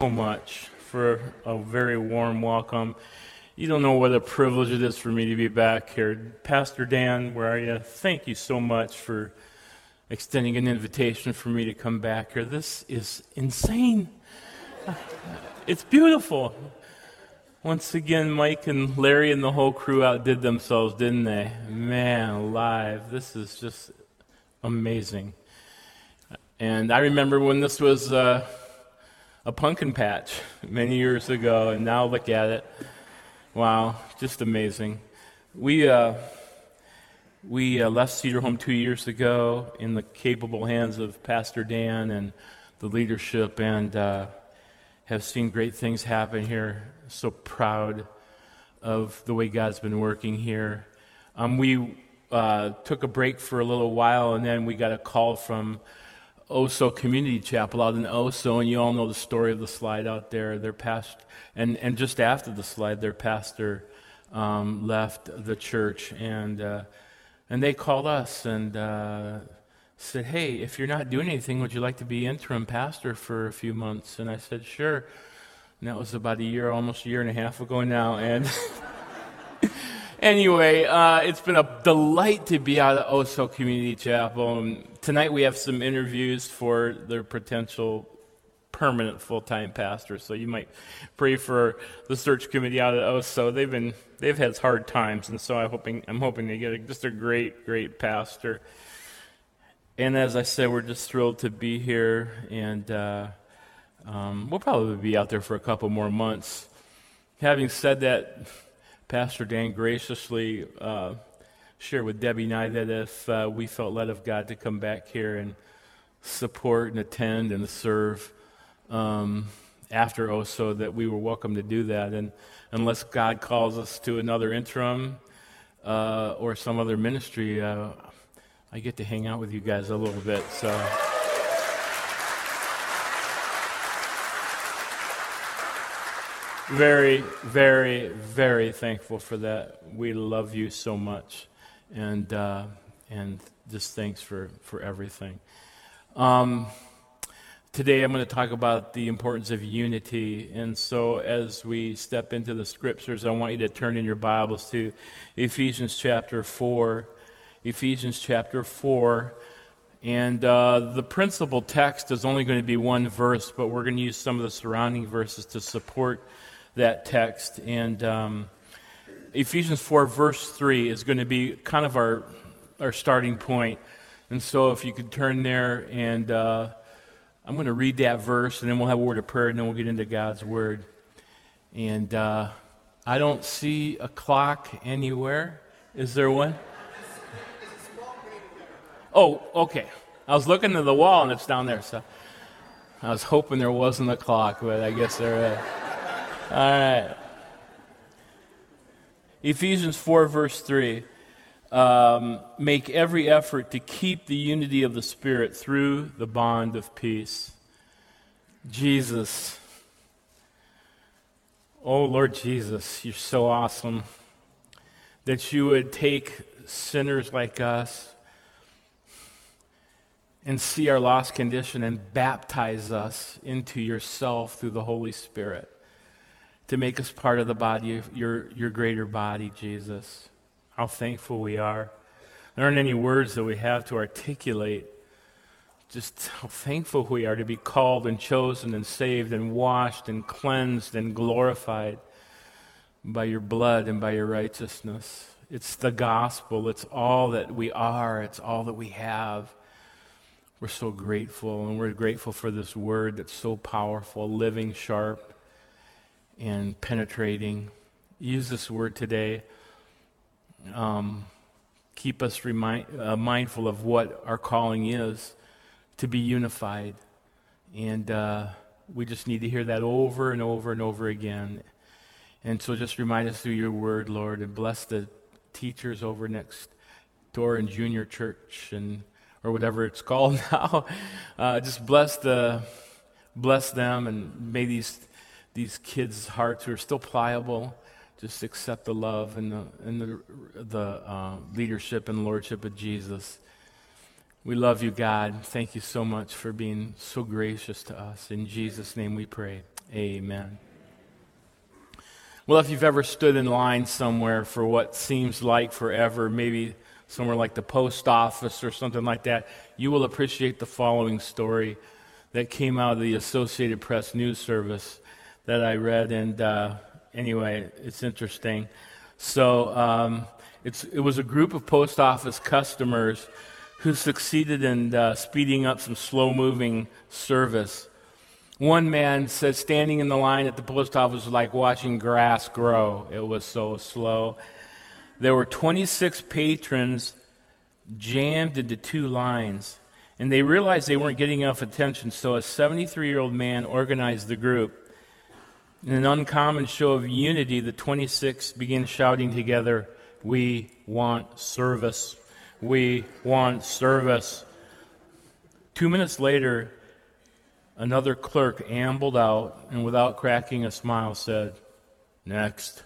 So much for a very warm welcome. You don't know what a privilege it is for me to be back here. Pastor Dan, where are you? Thank you so much for extending an invitation for me to come back here. This is insane. It's beautiful. Once again, Mike and Larry and the whole crew outdid themselves, didn't they? Man, alive. This is just amazing. And I remember when this was a pumpkin patch many years ago, and now look at it. Wow, just amazing. We left Cedarholm 2 years ago in the capable hands of Pastor Dan and the leadership, and have seen great things happen here. So proud of the way God's been working here. We took a break for a little while, and then we got a call from Oso Community Chapel out in Oso, and you all know the story of the slide out there. Their pastor, and just after the slide, their pastor left the church, and they called us and said, "Hey, if you're not doing anything, would you like to be interim pastor for a few months?" And I said, "Sure." And that was about almost a year and a half ago now. And anyway, it's been a delight to be out of Oso Community Chapel. And tonight we have some interviews for their potential permanent full-time pastor. So you might pray for the search committee out of Oso. They've had hard times, and so I'm hoping they get just a great pastor. And as I said, we're just thrilled to be here, and we'll probably be out there for a couple more months. Having said that, Pastor Dan graciously shared with Debbie and I that if we felt led of God to come back here and support and attend and serve after Oso, that we were welcome to do that. And unless God calls us to another interim or some other ministry, I get to hang out with you guys a little bit. So very, very, very thankful for that. We love you so much, and just thanks for everything. Today I'm going to talk about the importance of unity, and so as we step into the Scriptures, I want you to turn in your Bibles to Ephesians chapter 4. Ephesians chapter 4, and the principal text is only going to be one verse, but we're going to use some of the surrounding verses to support that text. And Ephesians 4 verse 3 is going to be kind of our starting point. And so if you could turn there, and I'm going to read that verse, and then we'll have a word of prayer, and then we'll get into God's word. And I don't see a clock anywhere. Is there one? Oh, okay. I was looking to the wall, and it's down there, so I was hoping there wasn't a clock, but I guess there is. All right. Ephesians 4, verse 3. Make every effort to keep the unity of the Spirit through the bond of peace. Jesus. Oh, Lord Jesus, you're so awesome that you would take sinners like us and see our lost condition and baptize us into yourself through the Holy Spirit, to make us part of the body, your greater body, Jesus. How thankful we are. There aren't any words that we have to articulate just how thankful we are to be called and chosen and saved and washed and cleansed and glorified by your blood and by your righteousness. It's the gospel. It's all that we are. It's all that we have. We're so grateful, and we're grateful for this word that's so powerful, living, sharp, and penetrating. Use this word today. Keep us mindful of what our calling is, to be unified. And we just need to hear that over and over and over again. And so just remind us through your word, Lord, and bless the teachers over next door in junior church, and or whatever it's called now. Just bless them, and may these kids' hearts, who are still pliable, just accept the love and the leadership and lordship of Jesus. We love you, God. Thank you so much for being so gracious to us. In Jesus' name we pray. Amen. Well, if you've ever stood in line somewhere for what seems like forever, maybe somewhere like the post office or something like that, you will appreciate the following story that came out of the Associated Press News Service that I read. And anyway, it's interesting. So it was a group of post office customers who succeeded in speeding up some slow-moving service. One man said standing in the line at the post office was like watching grass grow. It was so slow. There were 26 patrons jammed into two lines, and they realized they weren't getting enough attention, so a 73-year-old man organized the group. In an uncommon show of unity, the 26 began shouting together, "We want service. We want service." 2 minutes later, another clerk ambled out and without cracking a smile said, "Next."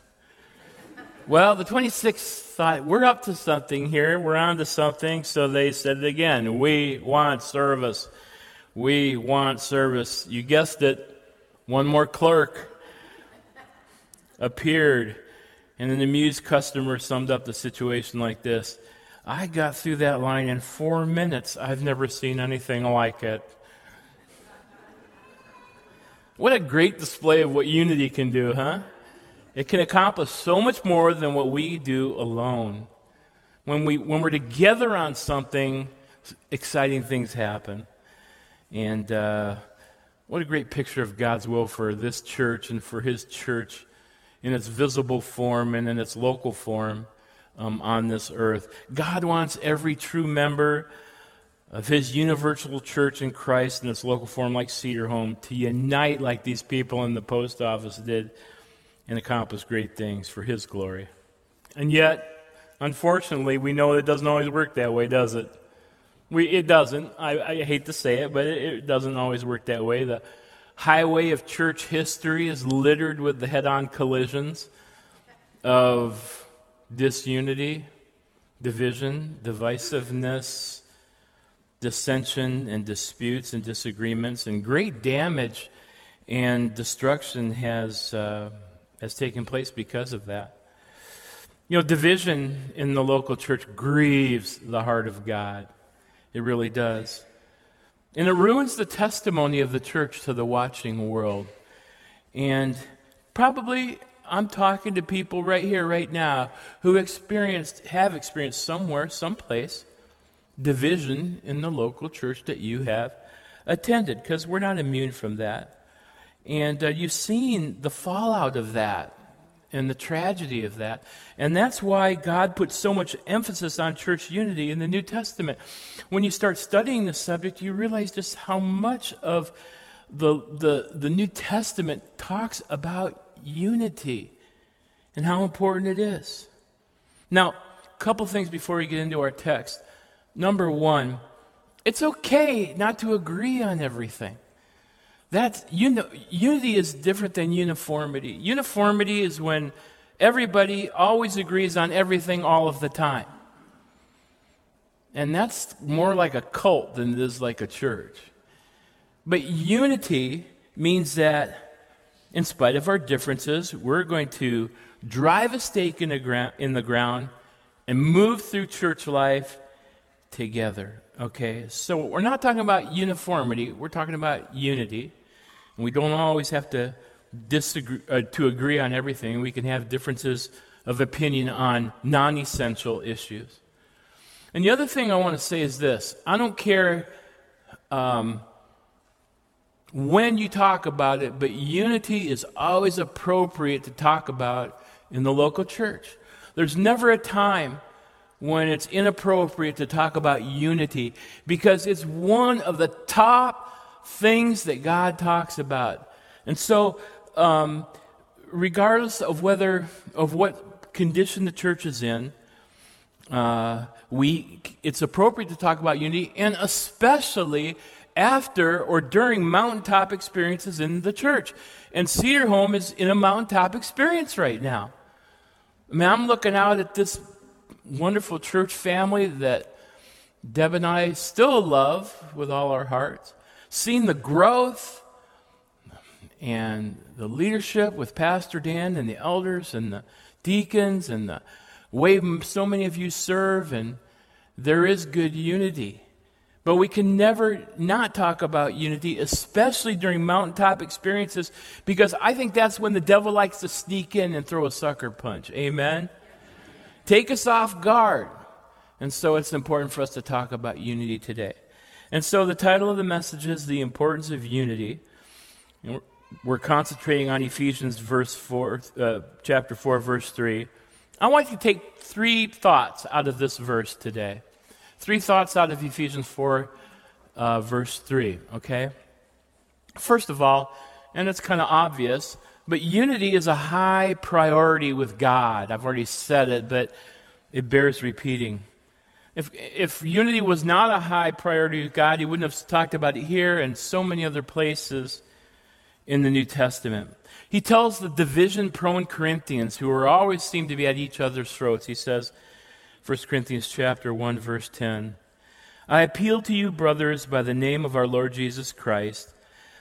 Well, the 26 thought, we're up to something here. We're on to something. So they said it again, "We want service. We want service." You guessed it. One more clerk appeared, and an amused customer summed up the situation like this: "I got through that line in 4 minutes. I've never seen anything like it." What a great display of what unity can do, huh? It can accomplish so much more than what we do alone. When we're together on something, exciting things happen. And what a great picture of God's will for this church and for His church in its visible form and in its local form. On this earth, God wants every true member of His universal church in Christ in its local form, like Cedarholm, to unite like these people in the post office did and accomplish great things for His glory. And yet, unfortunately, we know it doesn't always work that way, does it? It doesn't. I hate to say it, but it doesn't always work that way. The highway of church history is littered with the head-on collisions of disunity, division, divisiveness, dissension, and disputes and disagreements, and great damage and destruction has taken place because of that. You know, division in the local church grieves the heart of God. It really does. And it ruins the testimony of the church to the watching world. And probably I'm talking to people right here, right now, who have experienced somewhere, someplace, division in the local church that you have attended, because we're not immune from that. And you've seen the fallout of that and the tragedy of that. And that's why God put so much emphasis on church unity in the New Testament. When you start studying this subject, you realize just how much of the New Testament talks about unity and how important it is. Now, a couple things before we get into our text. Number one, it's okay not to agree on everything. That's unity is different than uniformity. Uniformity is when everybody always agrees on everything all of the time. And that's more like a cult than it is like a church. But unity means that in spite of our differences, we're going to drive a stake in the ground and move through church life together, okay? So we're not talking about uniformity. We're talking about unity. And we don't always have to agree on everything. We can have differences of opinion on non-essential issues. And the other thing I want to say is this. I don't care when you talk about it, but unity is always appropriate to talk about in the local church. There's never a time when it's inappropriate to talk about unity, because it's one of the top things that God talks about. And so, regardless of what condition the church is in, it's appropriate to talk about unity, and especially after or during mountaintop experiences in the church. And Cedarholm is in a mountaintop experience right now. I mean, I'm looking out at this wonderful church family that Deb and I still love with all our hearts, seeing the growth and the leadership with Pastor Dan and the elders and the deacons and the way so many of you serve, and there is good unity. But we can never not talk about unity, especially during mountaintop experiences, because I think that's when the devil likes to sneak in and throw a sucker punch. Amen? Take us off guard. And so it's important for us to talk about unity today. And so the title of the message is The Importance of Unity. And we're concentrating on Ephesians chapter 4, verse 3. I want you to take three thoughts out of this verse today. Three thoughts out of Ephesians 4, verse 3, okay? First of all, and it's kind of obvious, but unity is a high priority with God. I've already said it, but it bears repeating. If unity with not a high priority with God, he wouldn't have talked about it here and so many other places in the New Testament. He tells the division-prone Corinthians, who are always seem to be at each other's throats, he says, 1 Corinthians chapter 1, verse 10. I appeal to you, brothers, by the name of our Lord Jesus Christ,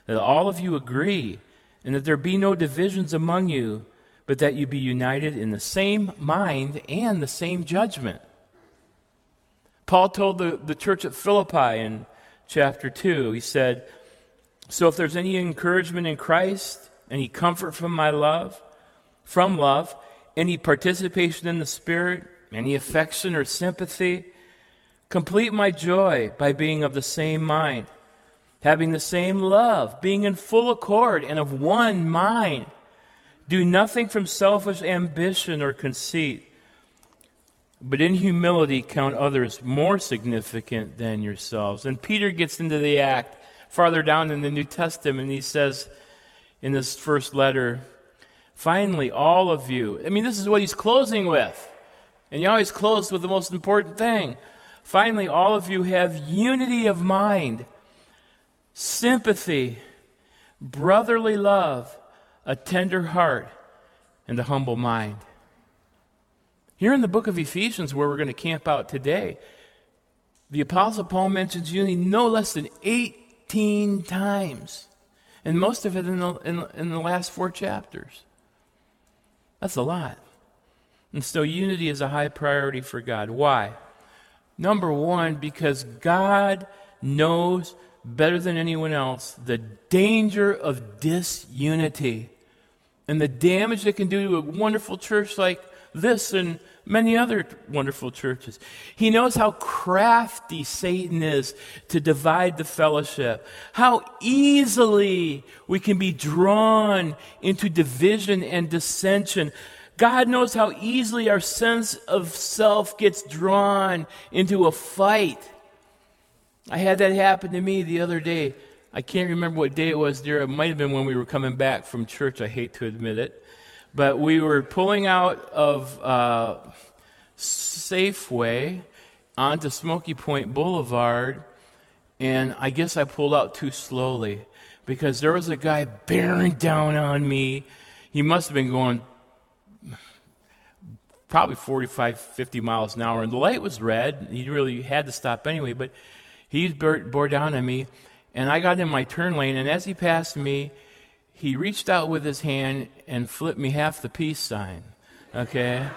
that all of you agree, and that there be no divisions among you, but that you be united in the same mind and the same judgment. Paul told the church at Philippi in chapter 2, he said, so if there's any encouragement in Christ, any comfort from love, any participation in the Spirit, any affection or sympathy, complete my joy by being of the same mind, having the same love, being in full accord and of one mind. Do nothing from selfish ambition or conceit, but in humility count others more significant than yourselves. And Peter gets into the act farther down in the New Testament. He says in this first letter, finally, all of you. I mean, this is what he's closing with. And you always close with the most important thing. Finally, all of you have unity of mind, sympathy, brotherly love, a tender heart, and a humble mind. Here in the book of Ephesians, where we're going to camp out today, the Apostle Paul mentions unity no less than 18 times, and most of it in the last four chapters. That's a lot. And so unity is a high priority for God. Why? Number one, because God knows better than anyone else the danger of disunity and the damage it can do to a wonderful church like this and many other wonderful churches. He knows how crafty Satan is to divide the fellowship, how easily we can be drawn into division and dissension. God knows how easily our sense of self gets drawn into a fight. I had that happen to me the other day. I can't remember what day it was, dear. It might have been when we were coming back from church. I hate to admit it. But we were pulling out of Safeway onto Smoky Point Boulevard, and I guess I pulled out too slowly because there was a guy bearing down on me. He must have been going probably 45, 50 miles an hour, and the light was red. He really had to stop anyway, but he bore down on me, and I got in my turn lane, and as he passed me, he reached out with his hand and flipped me half the peace sign, okay?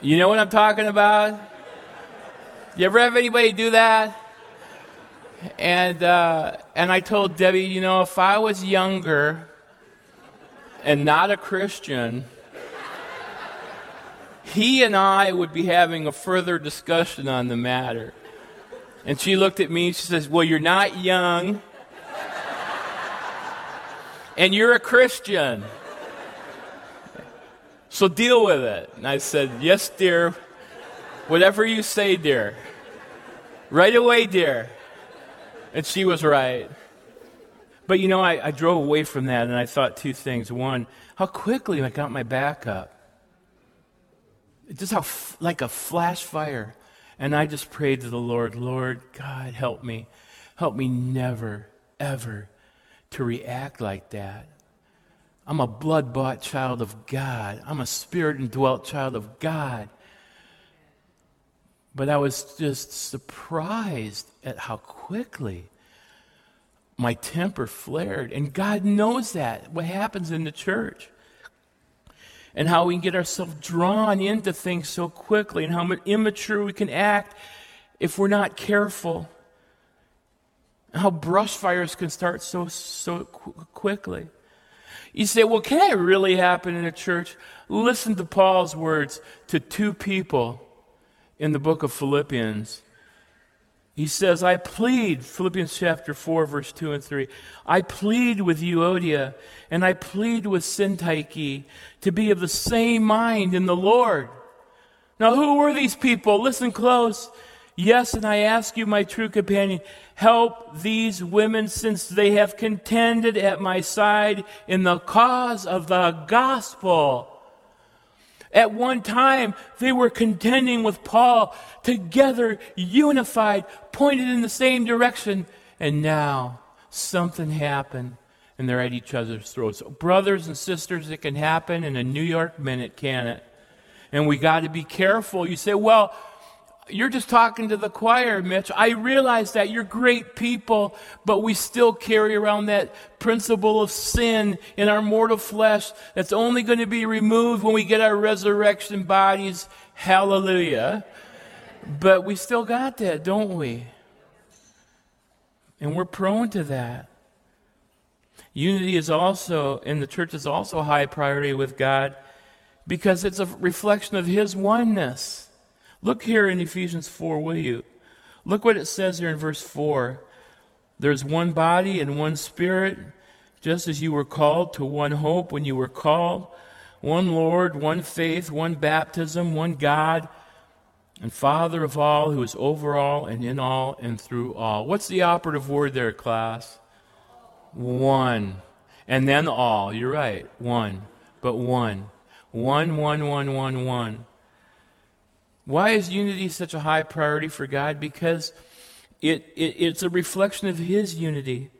You know what I'm talking about? You ever have anybody do that? And I told Debbie, you know, if I was younger and not a Christian, he and I would be having a further discussion on the matter. And she looked at me and she says, well, you're not young, and you're a Christian, so deal with it. And I said, yes, dear, whatever you say, dear. Right away, dear. And she was right. But, you know, I drove away from that, and I thought two things. One, how quickly I got my back up. Just how like a flash fire. And I just prayed to the Lord, Lord, God, help me. Help me never, ever to react like that. I'm a blood-bought child of God. I'm a spirit-indwelt child of God. But I was just surprised at how quickly my temper flared. And God knows that, what happens in the church. And how we can get ourselves drawn into things so quickly, and how immature we can act if we're not careful. And how brush fires can start so quickly. You say, well, can that really happen in a church? Listen to Paul's words to two people in the book of Philippians. He says, I plead, Philippians chapter 4, verse 2 and 3, I plead with Euodia, and I plead with Syntyche to be of the same mind in the Lord. Now, who were these people? Listen close. Yes, and I ask you, my true companion, help these women, since they have contended at my side in the cause of the gospel. At one time, they were contending with Paul, together, unified, pointed in the same direction. And now, something happened, and they're at each other's throats. So brothers and sisters, it can happen in a New York minute, can it? And we got to be careful. You say, well, you're just talking to the choir, Mitch. I realize that. You're great people, but we still carry around that principle of sin in our mortal flesh that's only going to be removed when we get our resurrection bodies. Hallelujah. But we still got that, don't we? And we're prone to that. Unity is also, in the church, is also high priority with God because it's a reflection of His oneness. Look here in Ephesians 4, will you? Look what it says here in verse 4. There's one body and one spirit, just as you were called to one hope when you were called. One Lord, one faith, one baptism, one God, and Father of all, who is over all and in all and through all. What's the operative word there, class? One. And then all. You're right. One. But one. One. Why is unity such a high priority for God? Because it's a reflection of His unity.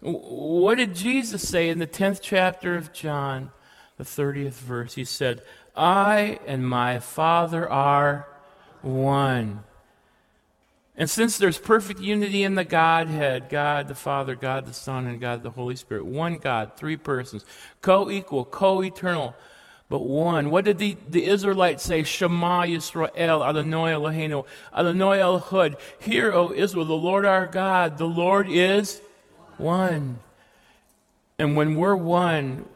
What did Jesus say in the 10th chapter of John, the 30th verse? He said, I and my Father are one. And since there's perfect unity in the Godhead, God the Father, God the Son, and God the Holy Spirit, one God, three persons, co-equal, co-eternal, but one. What did the Israelites say? Shema Yisrael, Adonai Eloheinu, Adonai Elohud. Hear, O Israel, the Lord our God, the Lord is one. And when we're one,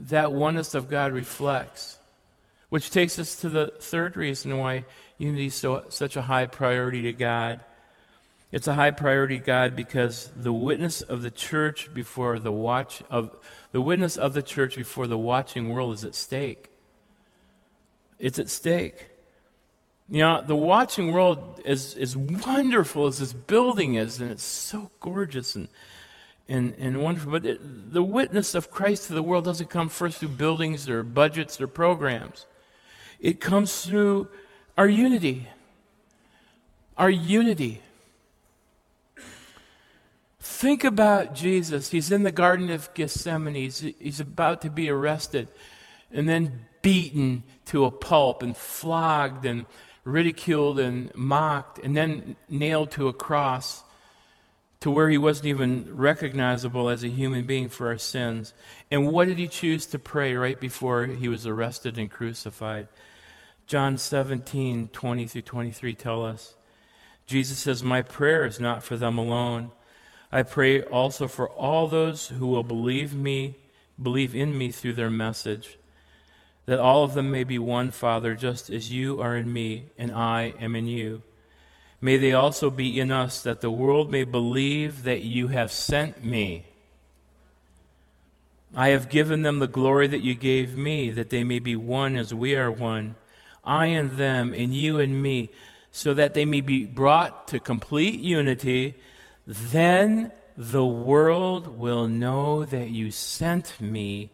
that oneness of God reflects. Which takes us to the third reason why unity is such a high priority to God. It's a high priority to God because the witness of the church before the watching world is at stake. It's at stake. You know, the watching world is as wonderful as this building is, and it's so gorgeous and wonderful. But the witness of Christ to the world doesn't come first through buildings or budgets or programs. It comes through our unity. Our unity. Think about Jesus. He's in the Garden of Gethsemane. He's about to be arrested and then beaten to a pulp and flogged and ridiculed and mocked and then nailed to a cross to where He wasn't even recognizable as a human being for our sins. And what did He choose to pray right before He was arrested and crucified? John 17, 20 through 23 tell us, Jesus says, my prayer is not for them alone. I pray also for all those who will believe in me through their message, that all of them may be one, Father, just as you are in me and I am in you. May they also be in us, that the world may believe that you have sent me. I have given them the glory that you gave me, that they may be one as we are one, I and them, and you and me, so that they may be brought to complete unity. Then the world will know that you sent me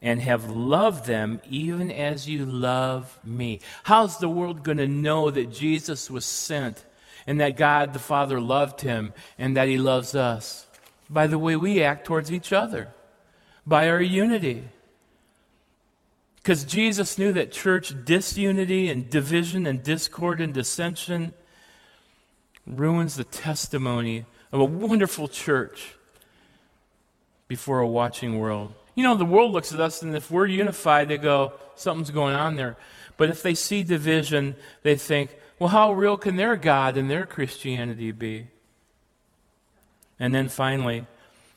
and have loved them even as you love me. How's the world going to know that Jesus was sent and that God the Father loved Him and that He loves us? By the way we act towards each other, by our unity. Because Jesus knew that church disunity and division and discord and dissension ruins the testimony of a wonderful church before a watching world. You know, the world looks at us, and if we're unified, they go, something's going on there. But if they see division, they think, well, how real can their God and their Christianity be? And then finally,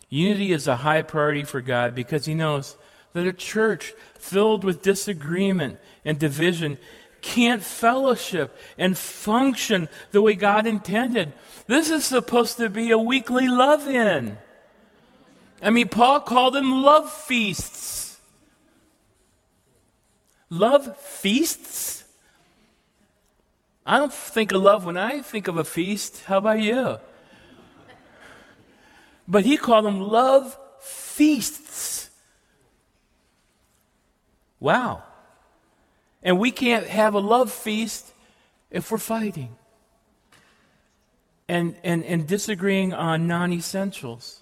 unity is a high priority for God because he knows that a church filled with disagreement and division can't fellowship and function the way God intended. This is supposed to be a weekly love-in. I mean, Paul called them love feasts. Love feasts? I don't think of love when I think of a feast. How about you? But he called them love feasts. Wow. And we can't have a love feast if we're fighting and disagreeing on non-essentials.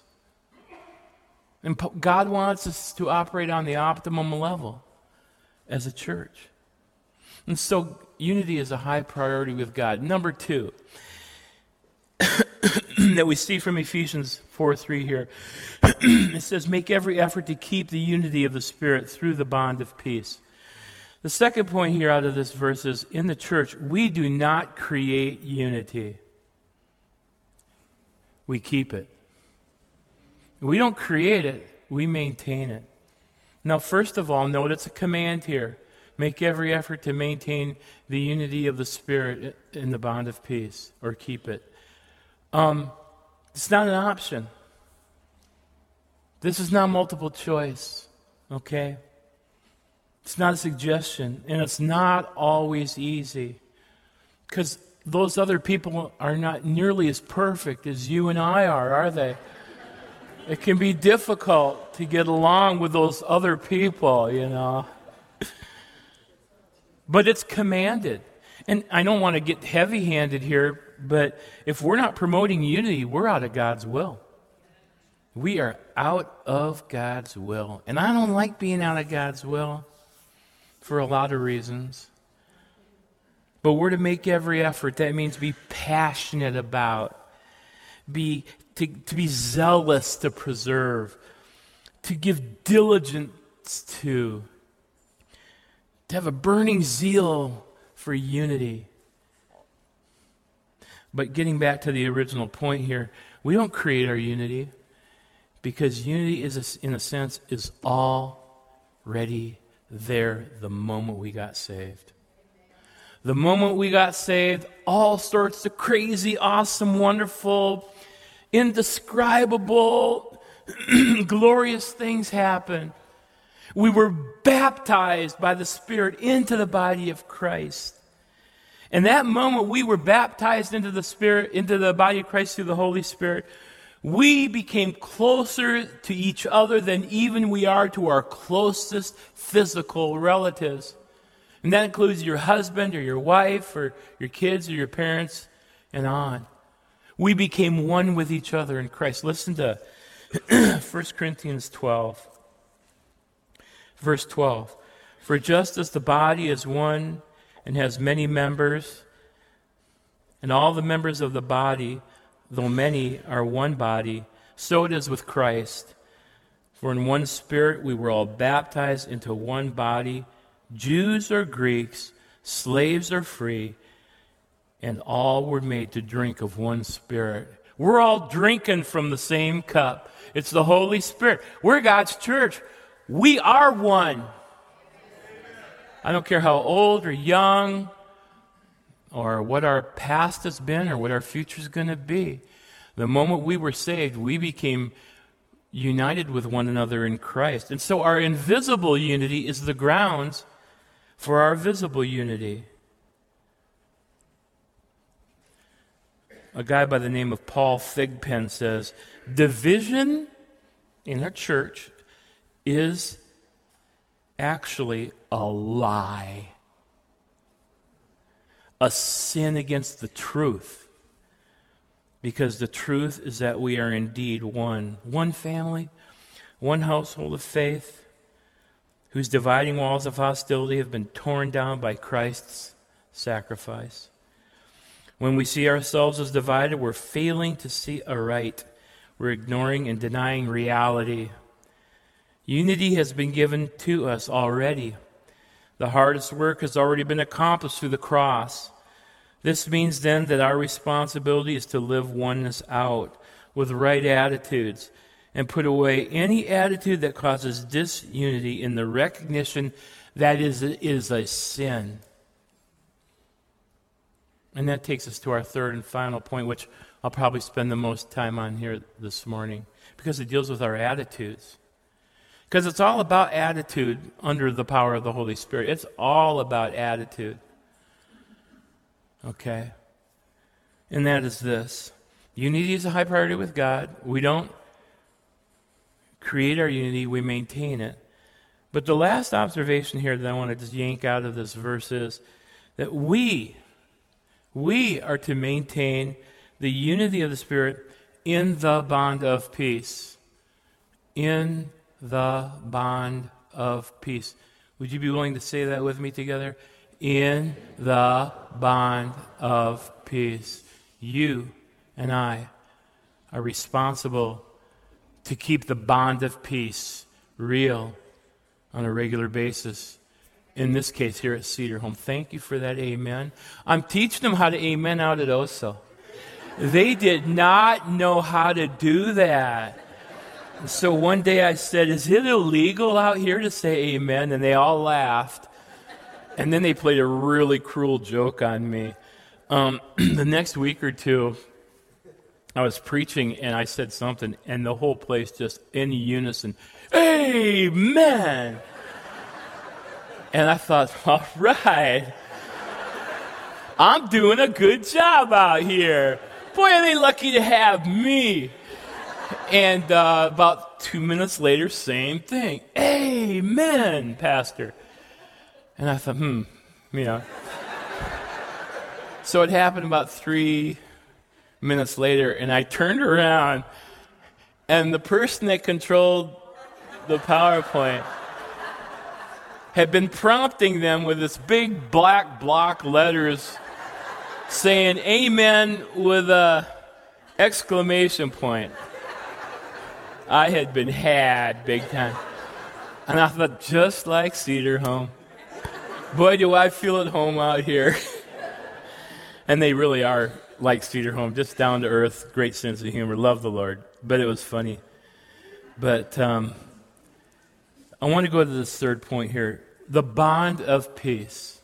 And God wants us to operate on the optimum level as a church. And so unity is a high priority with God. Number two, that we see from Ephesians 4:3 here. It says, make every effort to keep the unity of the Spirit through the bond of peace. The second point here out of this verse is, in the church, we do not create unity. We keep it. We don't create it, we maintain it. Now, first of all, note it's a command here. Make every effort to maintain the unity of the Spirit in the bond of peace, or keep it. It's not an option. This is not multiple choice, okay? It's not a suggestion, and it's not always easy, because those other people are not nearly as perfect as you and I are they? It can be difficult to get along with those other people, you know. But it's commanded. And I don't want to get heavy-handed here, but if we're not promoting unity, we're out of God's will. We are out of God's will. And I don't like being out of God's will for a lot of reasons. But we're to make every effort. That means be passionate about, to be zealous to preserve, to give diligence to have a burning zeal for unity. But getting back to the original point here, we don't create our unity because unity is, in a sense, is already there the moment we got saved. The moment we got saved, all sorts of crazy, awesome, wonderful, indescribable, glorious things happen. We were baptized by the Spirit into the body of Christ. And that moment we were baptized into the Spirit, into the body of Christ through the Holy Spirit, we became closer to each other than even we are to our closest physical relatives. And that includes your husband or your wife or your kids or your parents and on. We became one with each other in Christ. Listen to 1 Corinthians 12, verse 12. For just as the body is one and has many members, and all the members of the body, though many, are one body, so it is with Christ. For in one Spirit we were all baptized into one body, Jews or Greeks, slaves or free, and all were made to drink of one Spirit. We're all drinking from the same cup. It's the Holy Spirit. We're God's church. We are one. I don't care how old or young or what our past has been or what our future is going to be. The moment we were saved, we became united with one another in Christ. And so our invisible unity is the grounds for our visible unity. A guy by the name of Paul Figpen says, division in a church is actually a lie, a sin against the truth, because the truth is that we are indeed one family, one household of faith, whose dividing walls of hostility have been torn down by Christ's sacrifice. When we see ourselves as divided, we're failing to see aright. We're ignoring and denying reality. Unity has been given to us already. The hardest work has already been accomplished through the cross. This means then that our responsibility is to live oneness out with right attitudes and put away any attitude that causes disunity in the recognition that is a sin. And that takes us to our third and final point, which I'll probably spend the most time on here this morning, because it deals with our attitudes. Because it's all about attitude under the power of the Holy Spirit. It's all about attitude. Okay? And that is this. Unity is a high priority with God. We don't create our unity, we maintain it. But the last observation here that I want to just yank out of this verse is that we are to maintain the unity of the Spirit in the bond of peace. In the bond of peace. Would you be willing to say that with me together? In the bond of peace. You and I are responsible to keep the bond of peace real on a regular basis. In this case, here at Cedarholm. Thank you for that amen. I'm teaching them how to amen out at Oso. They did not know how to do that. So one day I said, is it illegal out here to say amen? And they all laughed. And then they played a really cruel joke on me. The next week or two, I was preaching and I said something, and the whole place just in unison, amen! And I thought, all right, I'm doing a good job out here. Boy, are they lucky to have me. And about 2 minutes later, same thing. Amen, Pastor. And I thought, So it happened about 3 minutes later, and I turned around, and the person that controlled the PowerPoint had been prompting them with this big black block letters saying amen with a exclamation point. I had been had big time. And I thought, just like Cedarholm, boy, do I feel at home out here. And they really are like Cedarholm, just down to earth, great sense of humor, love the Lord. But it was funny. But I want to go to this third point here. The bond of peace.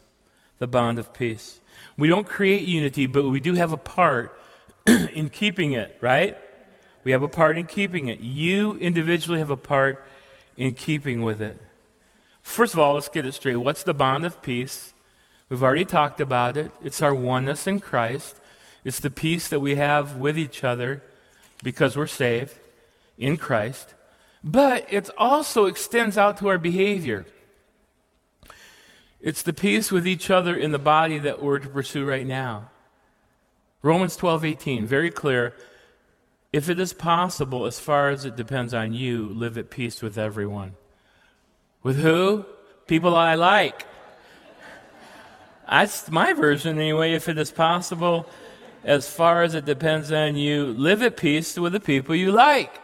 The bond of peace. We don't create unity, but we do have a part in keeping it, right? We have a part in keeping it. You individually have a part in keeping with it. First of all, let's get it straight. What's the bond of peace? We've already talked about it. It's our oneness in Christ. It's the peace that we have with each other because we're saved in Christ. But it also extends out to our behavior. It's the peace with each other in the body that we're to pursue right now. Romans 12:18, very clear. If it is possible, as far as it depends on you, live at peace with everyone. With who? People I like. That's my version anyway. If it is possible, as far as it depends on you, live at peace with the people you like.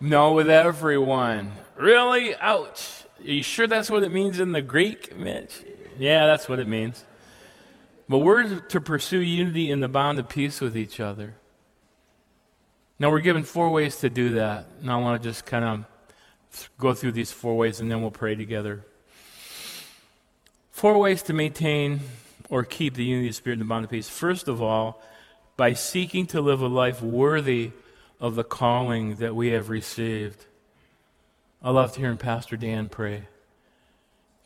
No, with everyone. Really? Ouch. Are you sure that's what it means in the Greek, Mitch? Yeah, that's what it means. But we're to pursue unity in the bond of peace with each other. Now, we're given 4 ways to do that. And I want to just kind of go through these 4 ways, and then we'll pray together. 4 ways to maintain or keep the unity of spirit and the bond of peace. First of all, by seeking to live a life worthy of the calling that we have received. I love hearing Pastor Dan pray,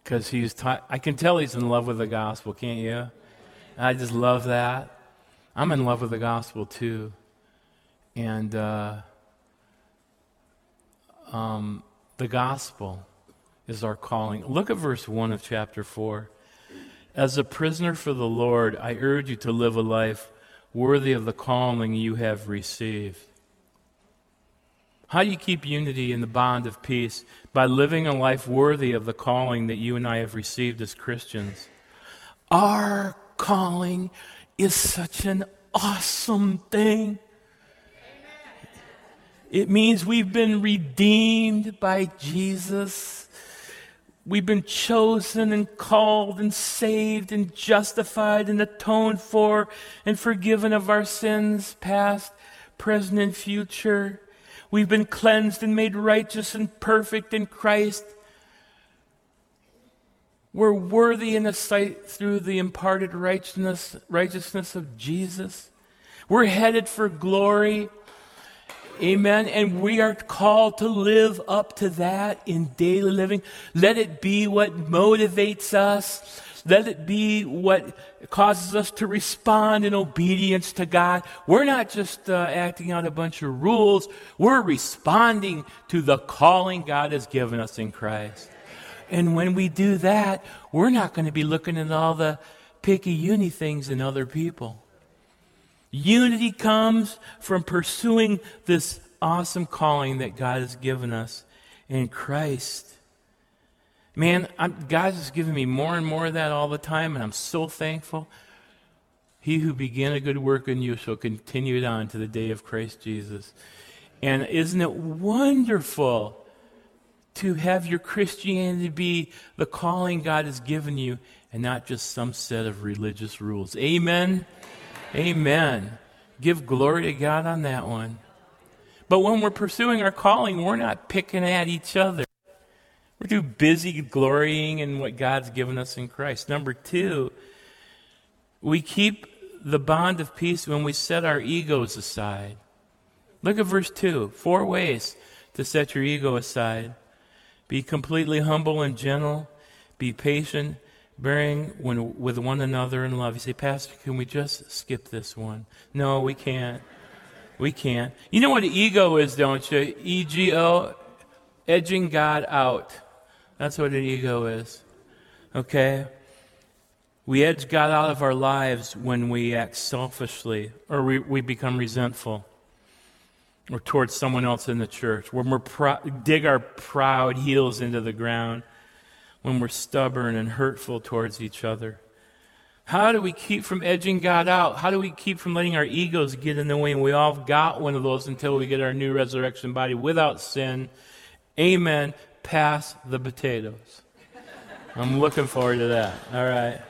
because I can tell he's in love with the gospel, can't you? And I just love that. I'm in love with the gospel, too. And the gospel is our calling. Look at verse 1 of chapter 4. As a prisoner for the Lord, I urge you to live a life worthy of the calling you have received. How do you keep unity in the bond of peace? By living a life worthy of the calling that you and I have received as Christians. Our calling is such an awesome thing. It means we've been redeemed by Jesus. We've been chosen and called and saved and justified and atoned for and forgiven of our sins, past, present, and future. We've been cleansed and made righteous and perfect in Christ. We're worthy in His sight through the imparted righteousness of Jesus. We're headed for glory. Amen. And we are called to live up to that in daily living. Let it be what motivates us. Let it be what causes us to respond in obedience to God. We're not just acting out a bunch of rules. We're responding to the calling God has given us in Christ. And when we do that, we're not going to be looking at all the picky-uni things in other people. Unity comes from pursuing this awesome calling that God has given us in Christ. Man, God has given me more and more of that all the time, and I'm so thankful. He who began a good work in you shall continue it on to the day of Christ Jesus. And isn't it wonderful to have your Christianity be the calling God has given you and not just some set of religious rules? Amen. Amen. Give glory to God on that one. But when we're pursuing our calling, we're not picking at each other. We're too busy glorying in what God's given us in Christ. Number two, we keep the bond of peace when we set our egos aside. Look at verse 2. 4 ways to set your ego aside. Be completely humble and gentle. Be patient, bearing with one another in love. You say, Pastor, can we just skip this one? No, we can't. We can't. You know what ego is, don't you? E-G-O, edging God out. That's what an ego is. Okay? We edge God out of our lives when we act selfishly or we become resentful or towards someone else in the church, when we dig our proud heels into the ground, when we're stubborn and hurtful towards each other. How do we keep from edging God out? How do we keep from letting our egos get in the way? And we all got one of those until we get our new resurrection body without sin. Amen. Pass the potatoes. I'm looking forward to that. All right.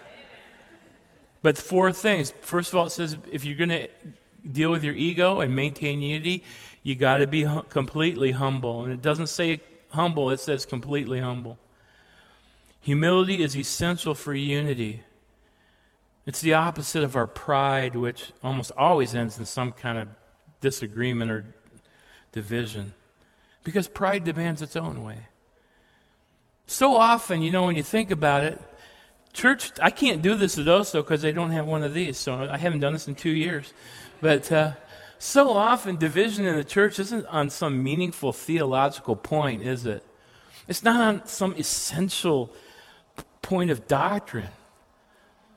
But 4 things. First of all, it says if you're going to deal with your ego and maintain unity, you got to be completely humble. And it doesn't say humble, it says completely humble. Humility is essential for unity. It's the opposite of our pride, which almost always ends in some kind of disagreement or division. Because pride demands its own way. So often, you know, when you think about it, church, I can't do this at Oso because they don't have one of these, so I haven't done this in 2 years. But so often division in the church isn't on some meaningful theological point, is it? It's not on some essential point of doctrine.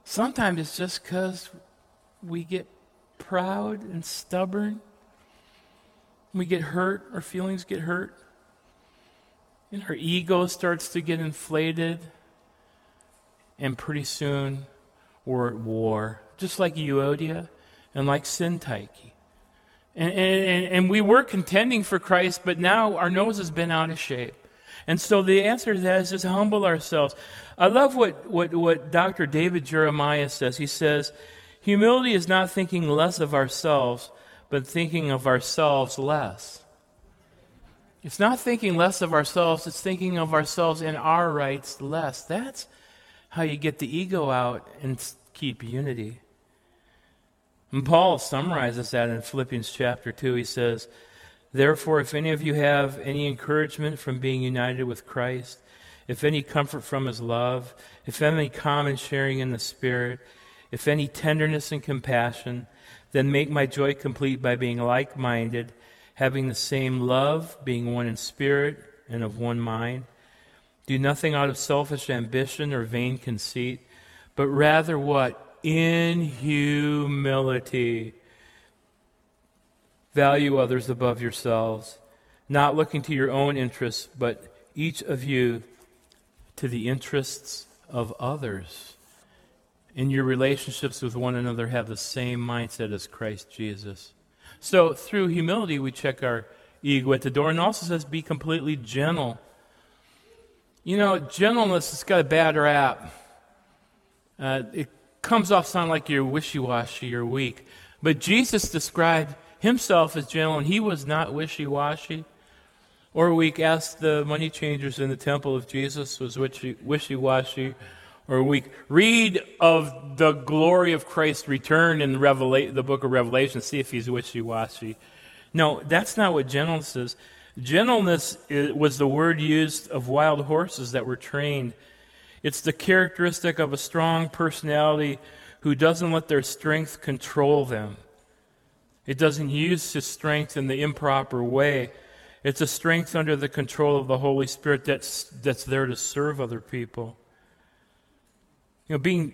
Sometimes it's just because we get proud and stubborn. We get hurt, our feelings get hurt. And our ego starts to get inflated. And pretty soon we're at war. Just like Euodia and like Syntyche. And we were contending for Christ, but now our nose has been out of shape. And so the answer to that is just humble ourselves. I love what Dr. David Jeremiah says. He says, humility is not thinking less of ourselves, but thinking of ourselves less. It's not thinking less of ourselves, it's thinking of ourselves and our rights less. That's how you get the ego out and keep unity. And Paul summarizes that in Philippians chapter 2. He says, therefore, if any of you have any encouragement from being united with Christ, if any comfort from His love, if any common sharing in the Spirit, if any tenderness and compassion, then make my joy complete by being like-minded, having the same love, being one in spirit and of one mind. Do nothing out of selfish ambition or vain conceit, but rather what? In humility, value others above yourselves, not looking to your own interests, but each of you to the interests of others. in your relationships with one another, have the same mindset as Christ Jesus. So through humility, we check our ego at the door. And also says, be completely gentle. You know, gentleness has got a bad rap. It comes off sound like you're wishy-washy or weak. But Jesus described himself as gentle, and he was not wishy-washy or weak. Ask the money changers in the temple if Jesus was wishy-washy or weak. Read of the glory of Christ's return in the book of Revelation. See if he's wishy-washy. No, that's not what gentleness is. Gentleness was the word used of wild horses that were trained. It's the characteristic of a strong personality who doesn't let their strength control them. It doesn't use his strength in the improper way. It's a strength under the control of the Holy Spirit that's there to serve other people. You know,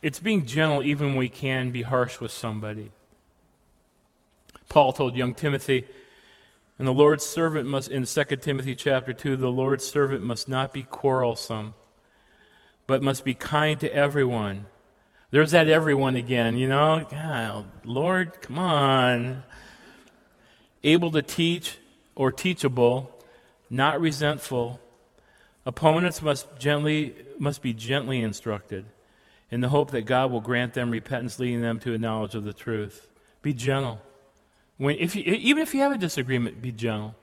it's being gentle even when we can be harsh with somebody. Paul told young Timothy, and the Lord's servant must, in 2 Timothy chapter 2, the Lord's servant must not be quarrelsome, but must be kind to everyone. There's that everyone again, you know. God, Lord, come on. Able to teach or teachable, not resentful. Opponents must be gently instructed in the hope that God will grant them repentance, leading them to a knowledge of the truth. Be gentle. Even if you have a disagreement, be gentle.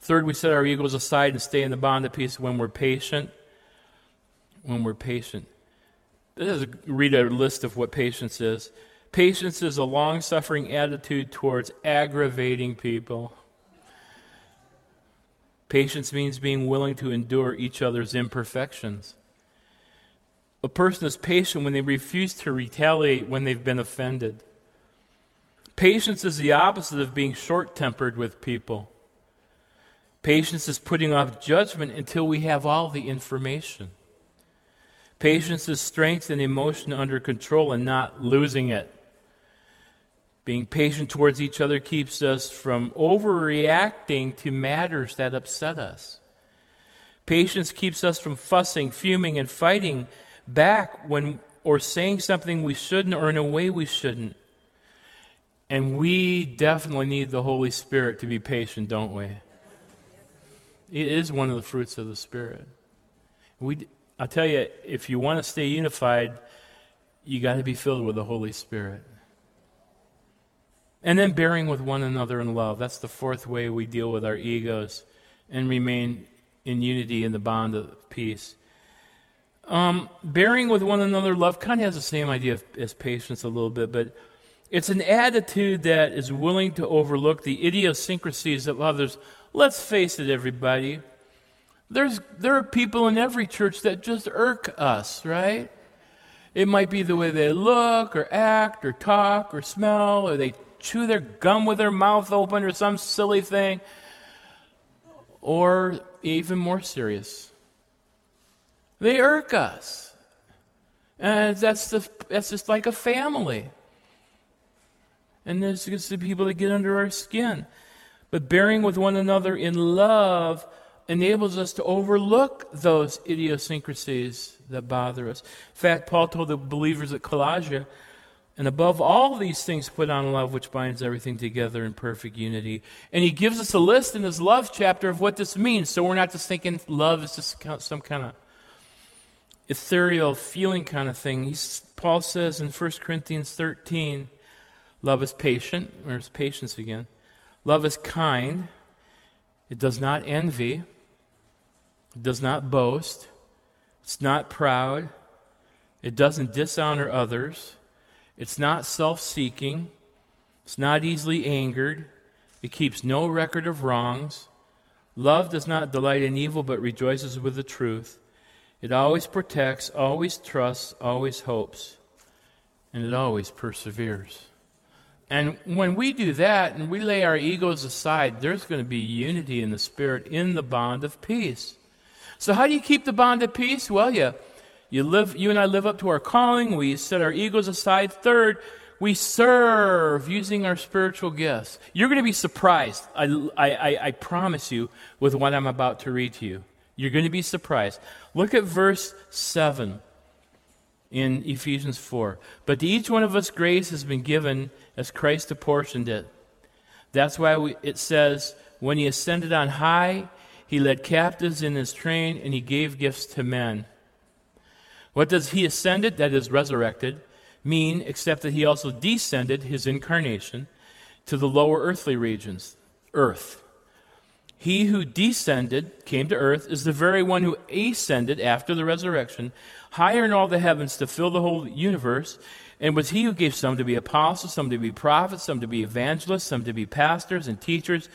Third, we set our egos aside and stay in the bond of peace when we're patient. When we're patient. Read a list of what patience is. Patience is a long-suffering attitude towards aggravating people. Patience means being willing to endure each other's imperfections. A person is patient when they refuse to retaliate when they've been offended. Patience is the opposite of being short-tempered with people. Patience is putting off judgment until we have all the information. Patience is strength and emotion under control and not losing it. Being patient towards each other keeps us from overreacting to matters that upset us. Patience keeps us from fussing, fuming, and fighting back when or saying something we shouldn't or in a way we shouldn't. And we definitely need the Holy Spirit to be patient, don't we? It is one of the fruits of the Spirit. I'll tell you, if you want to stay unified, you got to be filled with the Holy Spirit. And then bearing with one another in love. That's the fourth way we deal with our egos and remain in unity in the bond of peace. Bearing with one another love kind of has the same idea as patience a little bit, but it's an attitude that is willing to overlook the idiosyncrasies of others. Let's face it, everybody. There are people in every church that just irk us, right? It might be the way they look or act or talk or smell, or they chew their gum with their mouth open or some silly thing. Or even more serious, they irk us. And that's just like a family. And there's just the people that get under our skin. But bearing with one another in love enables us to overlook those idiosyncrasies that bother us. In fact, Paul told the believers at Colossae, and above all these things put on love, which binds everything together in perfect unity. And he gives us a list in his love chapter of what this means. So we're not just thinking love is just some kind of ethereal feeling kind of thing. Paul says in 1 Corinthians 13... love is patient. There's patience again. Love is kind. It does not envy. It does not boast. It's not proud. It doesn't dishonor others. It's not self-seeking. It's not easily angered. It keeps no record of wrongs. Love does not delight in evil, but rejoices with the truth. It always protects, always trusts, always hopes, and it always perseveres. And when we do that and we lay our egos aside, there's going to be unity in the Spirit in the bond of peace. So how do you keep the bond of peace? Well, you and I live up to our calling. We set our egos aside. Third, we serve using our spiritual gifts. You're going to be surprised, I promise you, with what I'm about to read to you. You're going to be surprised. Look at verse 7 in Ephesians 4. But to each one of us grace has been given as Christ apportioned it. That's why it says, when he ascended on high, he led captives in his train, and he gave gifts to men. What does he ascended, that is resurrected, mean except that he also descended, his incarnation, to the lower earthly regions, earth. He who descended, came to earth, is the very one who ascended after the resurrection, higher in all the heavens to fill the whole universe, and was he who gave some to be apostles, some to be prophets, some to be evangelists, some to be pastors and teachers,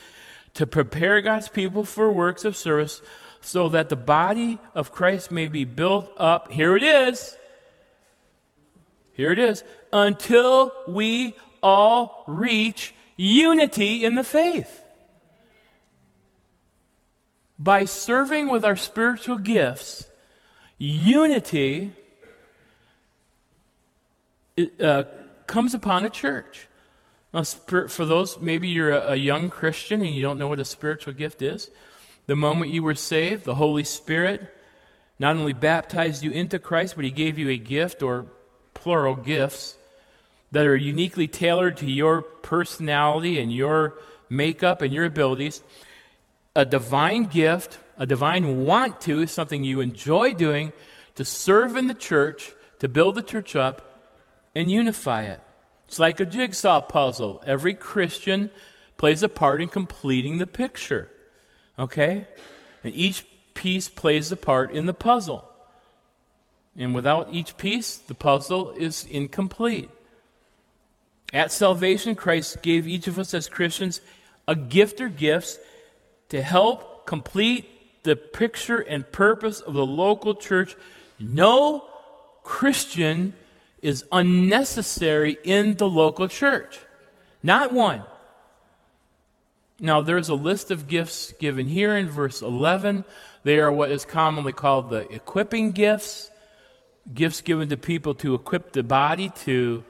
to prepare God's people for works of service, so that the body of Christ may be built up. Here it is. Until we all reach unity in the faith. By serving with our spiritual gifts, unity comes upon a church. Now, for those, maybe you're a young Christian and you don't know what a spiritual gift is. The moment you were saved, the Holy Spirit not only baptized you into Christ, but he gave you a gift, or plural gifts, that are uniquely tailored to your personality and your makeup and your abilities. A divine gift, a divine want to, is something you enjoy doing, to serve in the church, to build the church up, and unify it. It's like a jigsaw puzzle. Every Christian plays a part in completing the picture, okay? And each piece plays a part in the puzzle. And without each piece, the puzzle is incomplete. At salvation, Christ gave each of us as Christians a gift or gifts to help complete the picture and purpose of the local church. No Christian is unnecessary in the local church. Not one. Now, there's a list of gifts given here in verse 11. They are what is commonly called the equipping gifts, gifts given to people to equip the body to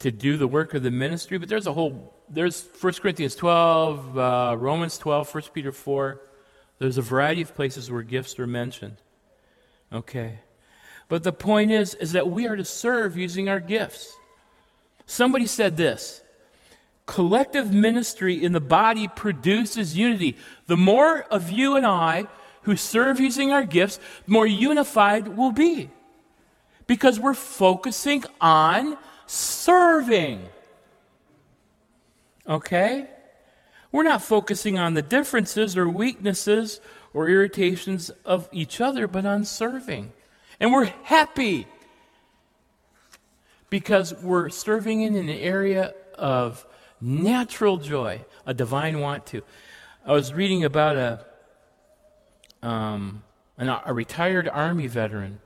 do the work of the ministry. But there's 1 Corinthians 12, Romans 12, 1 Peter 4. There's a variety of places where gifts are mentioned. Okay. But the point is that we are to serve using our gifts. Somebody said this: collective ministry in the body produces unity. The more of you and I who serve using our gifts, the more unified we'll be. Because we're focusing on serving. Okay? We're not focusing on the differences or weaknesses or irritations of each other, but on serving. And we're happy because we're serving in an area of natural joy, a divine want to. I was reading about a retired Army veteran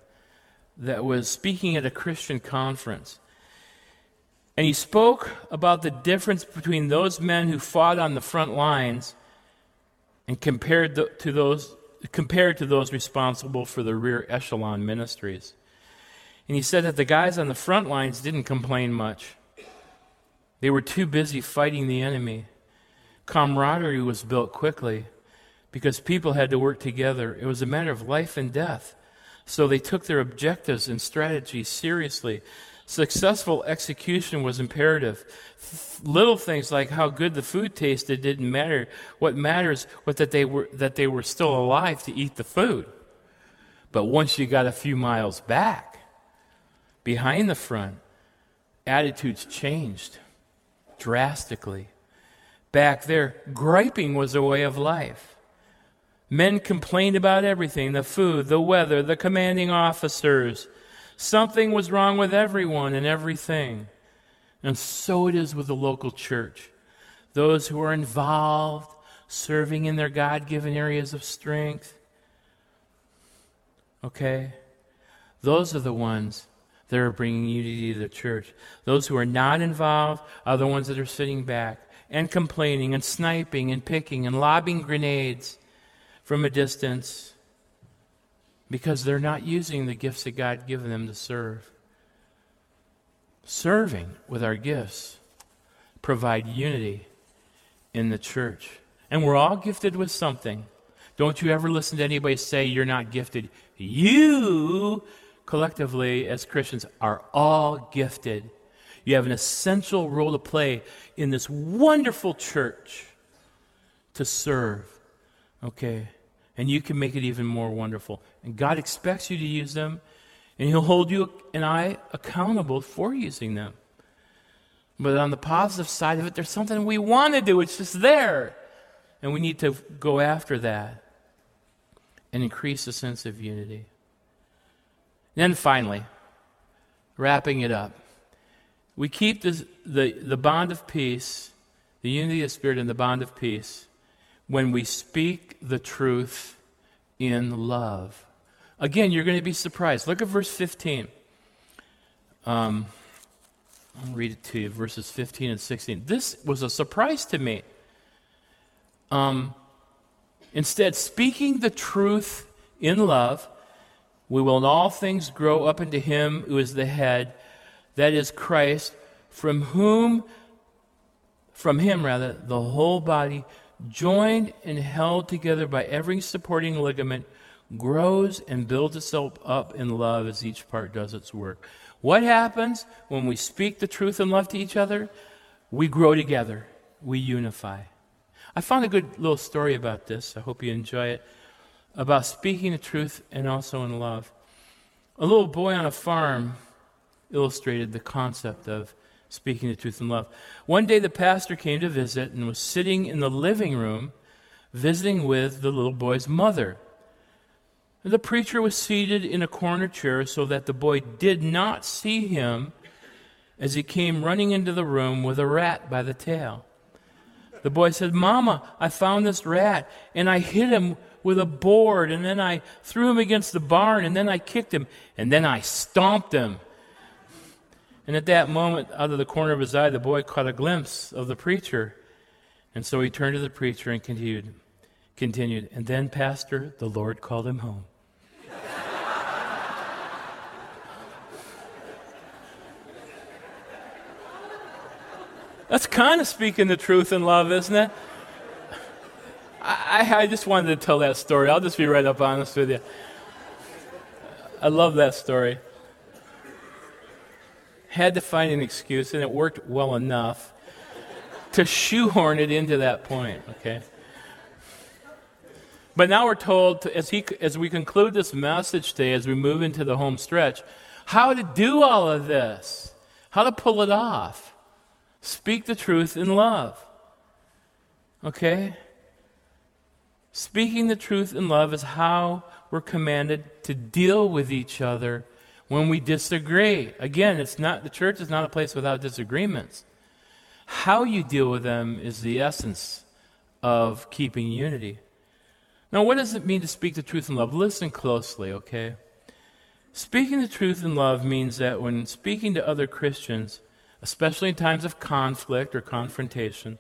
that was speaking at a Christian conference. And he spoke about the difference between those men who fought on the front lines and compared to those responsible for the rear echelon ministries. And he said that the guys on the front lines didn't complain much. They were too busy fighting the enemy. Camaraderie was built quickly because people had to work together. It was a matter of life and death. So they took their objectives and strategies seriously. Successful execution was imperative. Little things like how good the food tasted didn't matter. What matters was that they were still alive to eat the food. But once you got a few miles back, behind the front, attitudes changed drastically. Back there, griping was a way of life. Men complained about everything: the food, the weather, the commanding officers. Something was wrong with everyone and everything. And so it is with the local church. Those who are involved, serving in their God-given areas of strength, okay, those are the ones that are bringing unity to the church. Those who are not involved are the ones that are sitting back and complaining and sniping and picking and lobbing grenades from a distance, because they're not using the gifts that God given them to serve. Serving with our gifts provide unity in the church. And we're all gifted with something. Don't you ever listen to anybody say you're not gifted. You, collectively, as Christians, are all gifted. You have an essential role to play in this wonderful church to serve, okay? And you can make it even more wonderful. And God expects you to use them, and He'll hold you and I accountable for using them. But on the positive side of it, there's something we want to do. It's just there. And we need to go after that and increase the sense of unity. And then finally, wrapping it up, we keep this, the bond of peace, the unity of spirit and the bond of peace, when we speak the truth in love. Again, you're going to be surprised. Look at verse 15. I'll read it to you, verses 15 and 16. This was a surprise to me. Instead, speaking the truth in love, we will in all things grow up into Him who is the head, that is Christ, from Him, the whole body, joined and held together by every supporting ligament, grows and builds itself up in love as each part does its work. What happens when we speak the truth in love to each other? We grow together. We unify. I found a good little story about this. I hope you enjoy it. About speaking the truth and also in love. A little boy on a farm illustrated the concept of speaking the truth in love. One day the pastor came to visit and was sitting in the living room visiting with the little boy's mother. The preacher was seated in a corner chair so that the boy did not see him as he came running into the room with a rat by the tail. The boy said, "Mama, I found this rat, and I hit him with a board, and then I threw him against the barn, and then I kicked him, and then I stomped him." And at that moment, out of the corner of his eye, the boy caught a glimpse of the preacher. And so he turned to the preacher and continued, "And then, Pastor, the Lord called him home." That's kind of speaking the truth in love, isn't it? I just wanted to tell that story. I'll just be right up honest with you. I love that story. Had to find an excuse, and it worked well enough to shoehorn it into that point, okay? But now we're told, as we conclude this message today, as we move into the home stretch, how to do all of this, how to pull it off. Speak the truth in love. Okay? Speaking the truth in love is how we're commanded to deal with each other when we disagree. Again, the church is not a place without disagreements. How you deal with them is the essence of keeping unity. Now, what does it mean to speak the truth in love? Listen closely, okay? Speaking the truth in love means that when speaking to other Christians, especially in times of conflict or confrontation,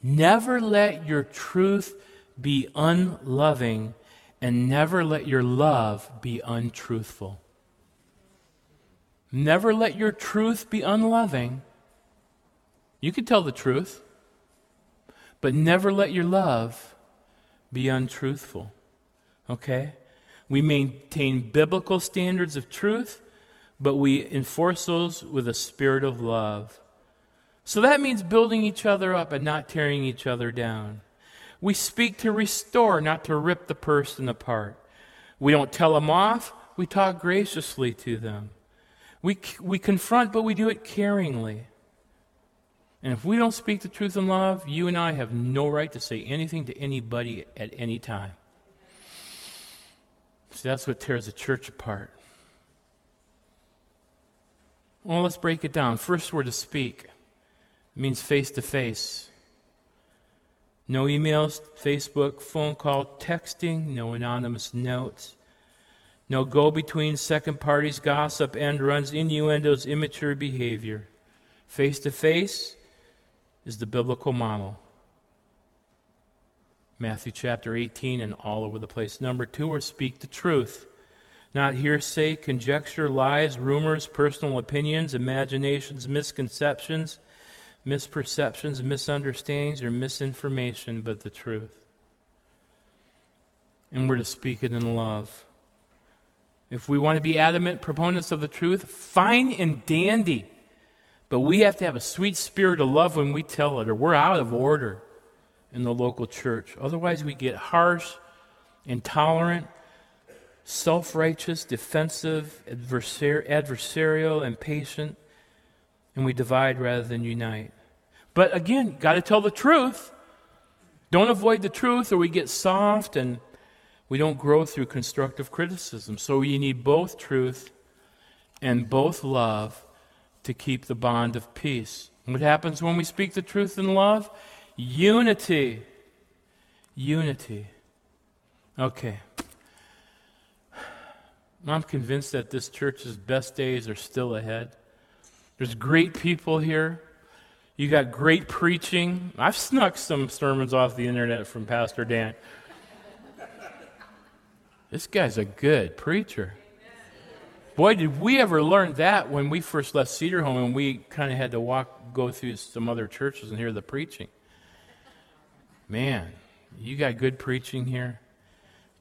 never let your truth be unloving and never let your love be untruthful. Never let your truth be unloving. You can tell the truth, but never let your love be untruthful. Okay? We maintain biblical standards of truth, but we enforce those with a spirit of love. So that means building each other up and not tearing each other down. We speak to restore, not to rip the person apart. We don't tell them off. We talk graciously to them. We confront, but we do it caringly. And if we don't speak the truth in love, you and I have no right to say anything to anybody at any time. So that's what tears the church apart. Well, let's break it down. First, we're to speak. It means face-to-face. No emails, Facebook, phone call, texting, no anonymous notes. No go-between, second parties, gossip, end runs, innuendos, immature behavior. Face-to-face is the biblical model. Matthew chapter 18 and all over the place. Number two, or speak the truth. Not hearsay, conjecture, lies, rumors, personal opinions, imaginations, misconceptions, misperceptions, misunderstandings, or misinformation, but the truth. and we're to speak it in love. If we want to be adamant proponents of the truth, fine and dandy. But we have to have a sweet spirit of love when we tell it, or we're out of order in the local church. Otherwise, we get harsh, intolerant, self-righteous, defensive, adversarial, impatient, and we divide rather than unite. But again, got to tell the truth. Don't avoid the truth, or we get soft and we don't grow through constructive criticism. So you need both truth and both love to keep the bond of peace. What happens when we speak the truth in love? Unity. Unity. Okay. I'm convinced that this church's best days are still ahead. There's great people here. You got great preaching. I've snuck some sermons off the internet from Pastor Dan. This guy's a good preacher. Boy, did we ever learn that when we first left Cedarholm and we kind of had to go through some other churches and hear the preaching. Man, you got good preaching here,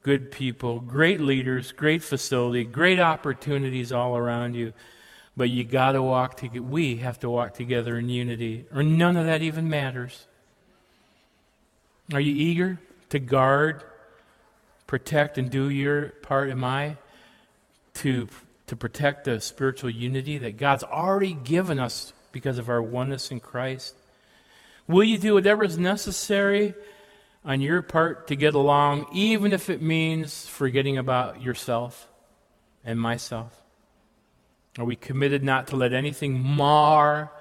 good people, great leaders, great facility, great opportunities all around you. But you got to walk together. We have to walk together in unity, or none of that even matters. Are you eager to guard, protect, and do your part? Am I to protect the spiritual unity that God's already given us because of our oneness in Christ? Will you do whatever is necessary on your part to get along, even if it means forgetting about yourself and myself? Are we committed not to let anything mar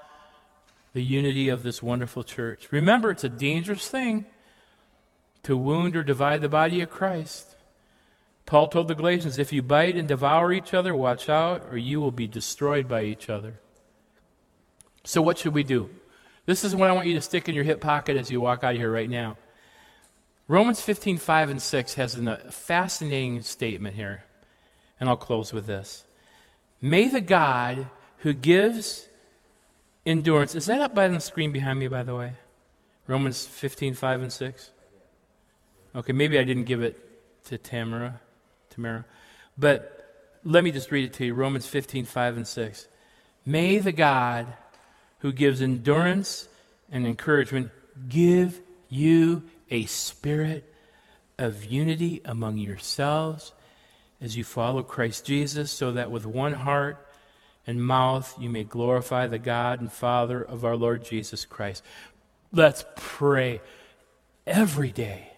the unity of this wonderful church? Remember, it's a dangerous thing to wound or divide the body of Christ. Paul told the Galatians, if you bite and devour each other, watch out, or you will be destroyed by each other. So what should we do? This is what I want you to stick in your hip pocket as you walk out of here right now. Romans 15:5-6 has a fascinating statement here, and I'll close with this. May the God who gives endurance... Is that up by the screen behind me, by the way? Romans 15:5-6? Okay, maybe I didn't give it to Tamara. But let me just read it to you. Romans 15:5-6. May the God who gives endurance and encouragement give you a spirit of unity among yourselves as you follow Christ Jesus, so that with one heart and mouth you may glorify the God and Father of our Lord Jesus Christ. Let's pray every day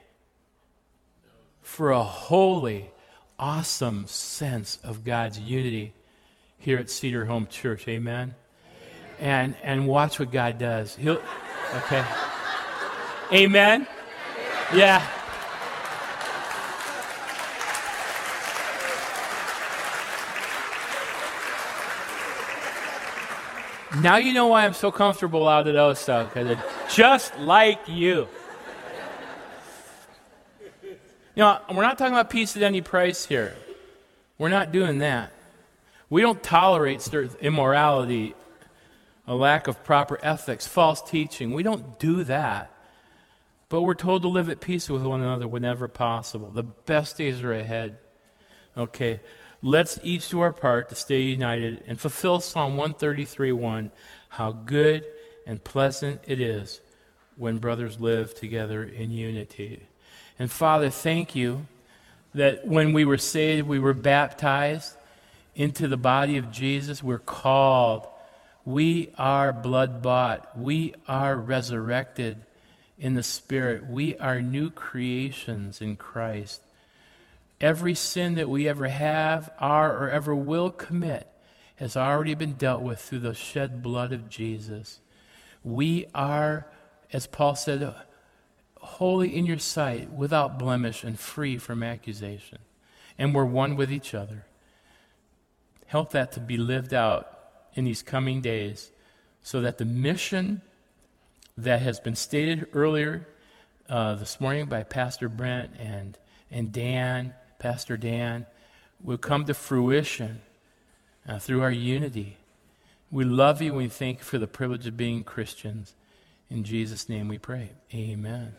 for a holy, awesome sense of God's unity here at Cedarholm Church. Amen? Amen. And watch what God does. He'll... Okay. Amen? Yeah. Now you know why I'm so comfortable out at Oso, because it's just like you. You know, we're not talking about peace at any price here. We're not doing that. We don't tolerate immorality, a lack of proper ethics, false teaching. We don't do that. But we're told to live at peace with one another whenever possible. The best days are ahead. Okay, let's each do our part to stay united and fulfill Psalm 133:1. How good and pleasant it is when brothers live together in unity. And Father, thank you that when we were saved, we were baptized into the body of Jesus. We're called. We are blood-bought. We are resurrected in the Spirit. We are new creations in Christ. Every sin that we ever have, are, or ever will commit has already been dealt with through the shed blood of Jesus. We are, as Paul said, holy in your sight, without blemish, and free from accusation. And we're one with each other. Help that to be lived out in these coming days, so that the mission that has been stated earlier this morning by Pastor Brent and Pastor Dan, will come to fruition through our unity. We love you, and we thank you for the privilege of being Christians. In Jesus' name we pray. Amen.